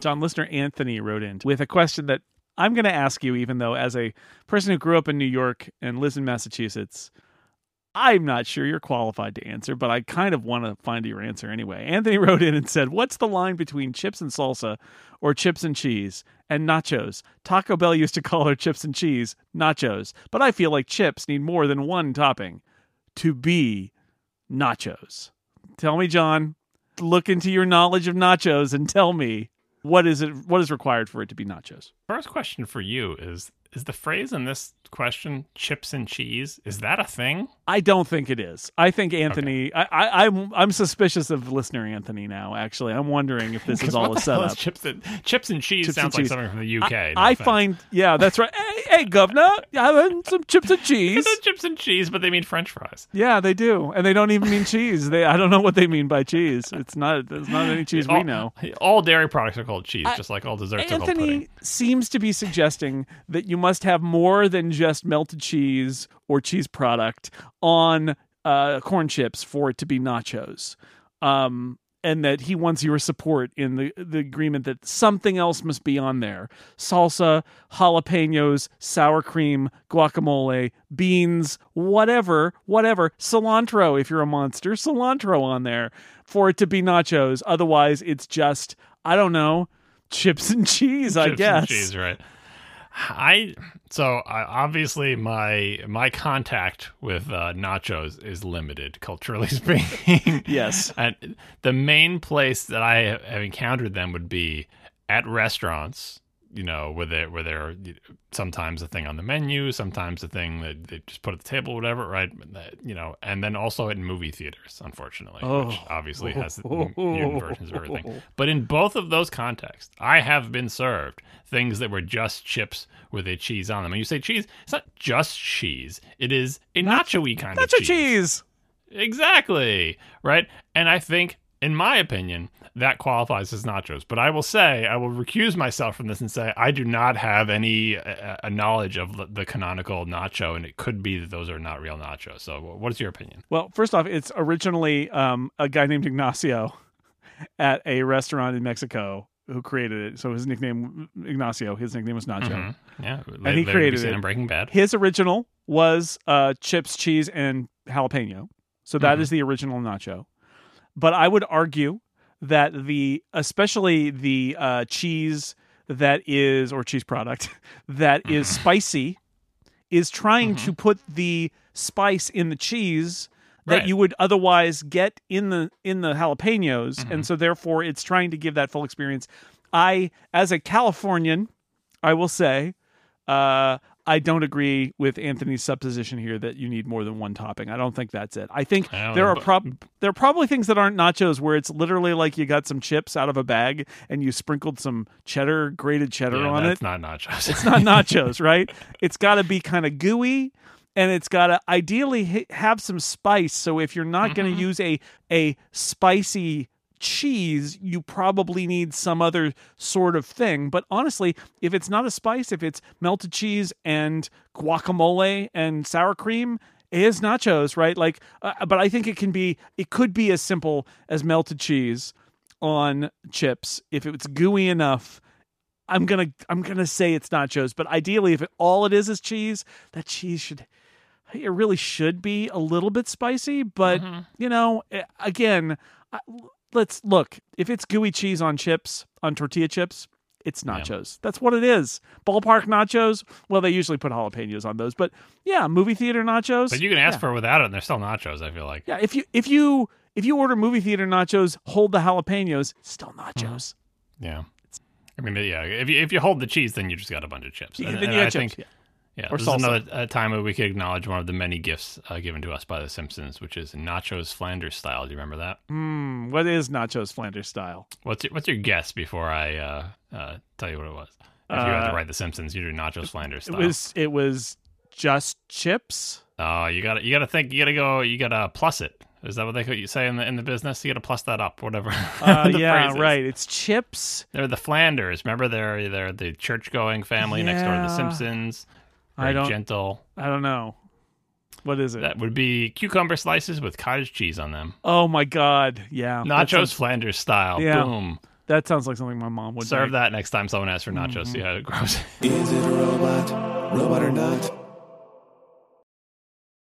John, listener Anthony wrote in with a question that I'm going to ask you, even though as a person who grew up in New York and lives in Massachusetts, I'm not sure you're qualified to answer, but I kind of want to find your answer anyway. Anthony wrote in and said, what's the line between chips and salsa or chips and cheese and nachos? Taco Bell used to call her chips and cheese nachos, but I feel like chips need more than one topping to be nachos. Tell me, John, look into your knowledge of nachos and tell me, what is required for it to be nachos? First question for you is the phrase in this question, chips and cheese, is that a thing? I don't think it is. I think Anthony, okay. I'm suspicious of listener Anthony now, actually. I'm wondering if this is all a setup. Chips and cheese sounds like something from the UK. Yeah, that's right. Hey, governor, having some chips and cheese. It's chips and cheese, but they mean French fries. Yeah, they do. And they don't even mean cheese. I don't know what they mean by cheese. It's not any cheese we know. All dairy products are called cheese, just like all desserts are called pudding. Anthony seems to be suggesting that you must have more than just melted cheese or cheese product on corn chips for it to be nachos. And that he wants your support in the agreement that something else must be on there. Salsa, jalapenos, sour cream, guacamole, beans, whatever. Cilantro, if you're a monster, cilantro on there for it to be nachos. Otherwise, it's just, I don't know, chips and cheese, I guess. Chips and cheese, right. Obviously my contact with nachos is limited, culturally speaking. Yes. And the main place that I have encountered them would be at restaurants, you know, where they're sometimes a thing on the menu, sometimes a thing that they just put at the table, whatever, right? You know, and then also in movie theaters, unfortunately, which obviously has mutant versions of everything. But in both of those contexts, I have been served things that were just chips with a cheese on them. And you say cheese, it's not just cheese. It is a nacho-y kind of cheese. Nacho cheese! Exactly, right? And I think, in my opinion, that qualifies as nachos. But I will say, I will recuse myself from this and say, I do not have any knowledge of the canonical nacho, and it could be that those are not real nachos. So what is your opinion? Well, first off, it's originally a guy named Ignacio at a restaurant in Mexico who created it. So his nickname, Ignacio, his nickname was Nacho. Mm-hmm. Yeah, and he created it in Breaking Bad. His original was chips, cheese, and jalapeno. So that is the original nacho. But I would argue that especially the cheese that is, or cheese product, that is spicy is trying to put the spice in the cheese that you would otherwise get in the jalapenos. And so therefore it's trying to give that full experience. As a Californian, I will say, I don't agree with Anthony's supposition here that you need more than one topping. I don't think that's it. I think there are probably things that aren't nachos where it's literally like you got some chips out of a bag and you sprinkled some grated cheddar on it. It's not nachos. It's not nachos, right? It's got to be kind of gooey, and it's got to ideally have some spice. So if you're not going to use a spicy cheese, you probably need some other sort of thing. But honestly, if it's not a spice, if it's melted cheese and guacamole and sour cream, it is nachos, right? Like, but I think it could be as simple as melted cheese on chips. If it's gooey enough, I'm gonna say it's nachos. But ideally, if all it is cheese, that cheese should be a little bit spicy. But you know, again. Let's look. If it's gooey cheese on tortilla chips, it's nachos. Yeah. That's what it is. Ballpark nachos. Well, they usually put jalapenos on those, but yeah, movie theater nachos. But you can ask for it without it, and they're still nachos. I feel like. Yeah, if you order movie theater nachos, hold the jalapenos, still nachos. Yeah, If you hold the cheese, then you just got a bunch of chips. Or this salsa. Is another time where we could acknowledge one of the many gifts given to us by The Simpsons, which is nachos Flanders style. Do you remember that? What is nachos Flanders style? What's your guess before I tell you what it was? If you had to write The Simpsons, you do nachos Flanders style. It was just chips. Oh, you gotta think. You gotta plus it. Is that what you say in the business? You gotta plus that up, whatever. Yeah, right. It's chips. They're the Flanders. Remember, they're the church going family next door to The Simpsons. Very gentle. I don't know. What is it? That would be cucumber slices with cottage cheese on them. Oh, my God. Yeah. Nachos Flanders style. Yeah. Boom. That sounds like something my mom would serve that next time someone asks for nachos. Mm-hmm. See how it grows. Is it a robot? Robot or not?